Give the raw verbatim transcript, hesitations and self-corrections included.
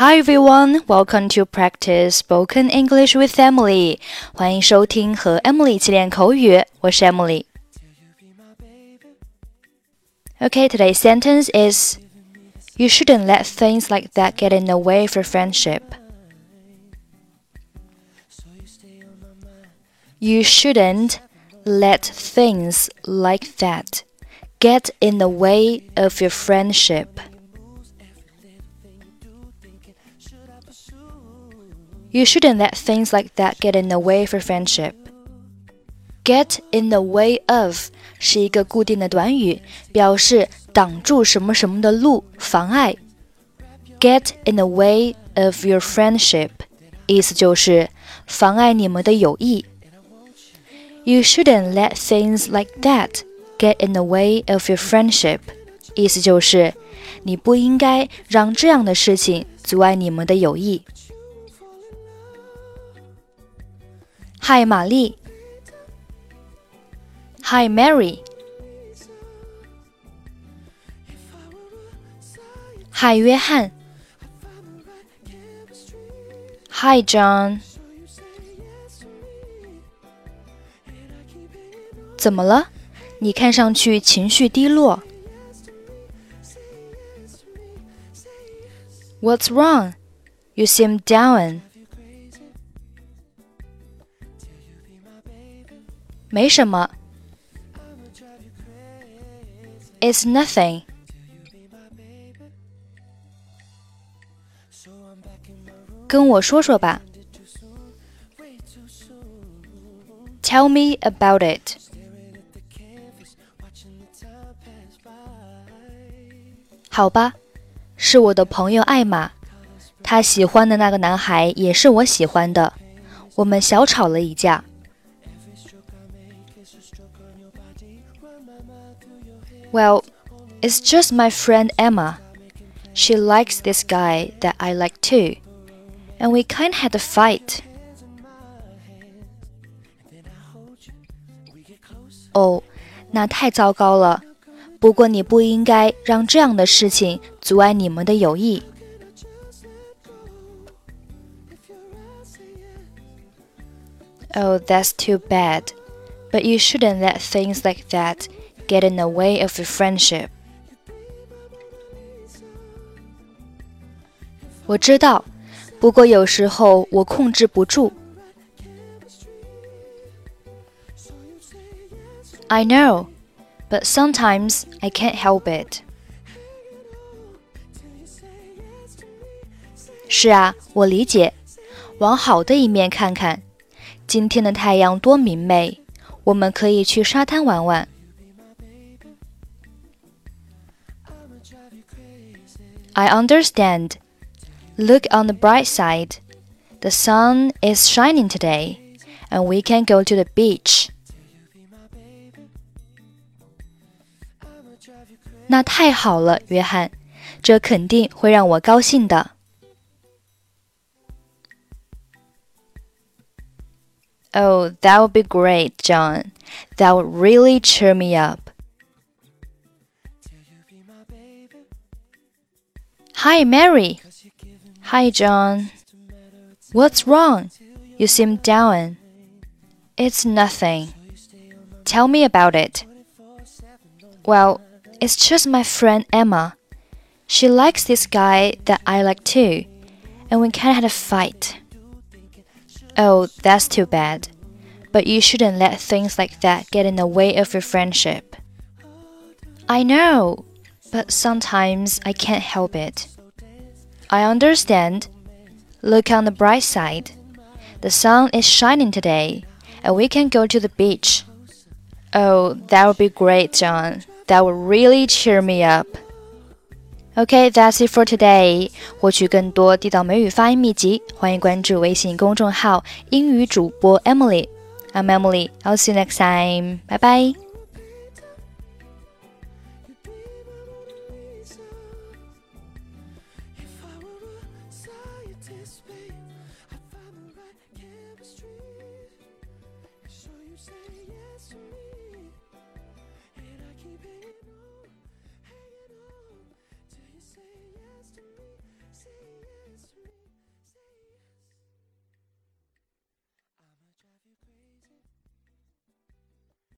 Hi everyone, welcome to practice spoken English with Emily. 欢迎收听和 Emily 一起练口语，我是 Emily. Okay, today's sentence is You shouldn't let things like that get in the way of your friendship. You shouldn't let things like that get in the way of your friendship.You shouldn't let things like that get in the way of your friendship. Get in the way of 是一个固定的短语，表示挡住什么什么的路，妨碍。Get in the way of your friendship 意思就是妨碍你们的友谊。You shouldn't let things like that get in the way of your friendship 意思就是你不应该让这样的事情阻碍你们的友谊。Hi, 玛丽 Hi, Mary Hi, 约翰 Hi, John 怎么了？你看上去情绪低落 What's wrong? You seem down.没什么 It's nothing 跟我说说吧 Tell me about it 好吧，是我的朋友艾玛，她喜欢的那个男孩也是我喜欢的，我们小吵了一架Well, it's just my friend Emma. She likes this guy that I like too, and we kind of had a fight. Oh, 那太糟糕了。不过你不应该让这样的事情阻碍你们的友谊。Oh, that's too bad. But you shouldn't let things like that.Get in the way of your friendship. 我知道，不过有时候我控制不住。I know, but sometimes I can't help it. 是啊，我理解。往好的一面看看，今天的太阳多明媚，我们可以去沙滩玩玩。I understand. Look on the bright side. The sun is shining today, and we can go to the beach. 那太好了，约翰，这肯定会让我高兴的。Oh, that would be great, John. That would really cheer me up.Hi, Mary. Hi, John. What's wrong? You seem down. It's nothing. Tell me about it. Well, it's just my friend Emma. She likes this guy that I like too, and we kind of had a fight. Oh, that's too bad. But you shouldn't let things like that get in the way of your friendship. I know.But sometimes I can't help it. I understand. Look on the bright side. The sun is shining today, and we can go to the beach. Oh, that would be great, John. That would really cheer me up. Okay, that's it for today. 获取更多地道美语发音秘籍，欢迎关注微信公众号“英语主播 Emily”。I'm Emily. I'll see you next time. Bye bye.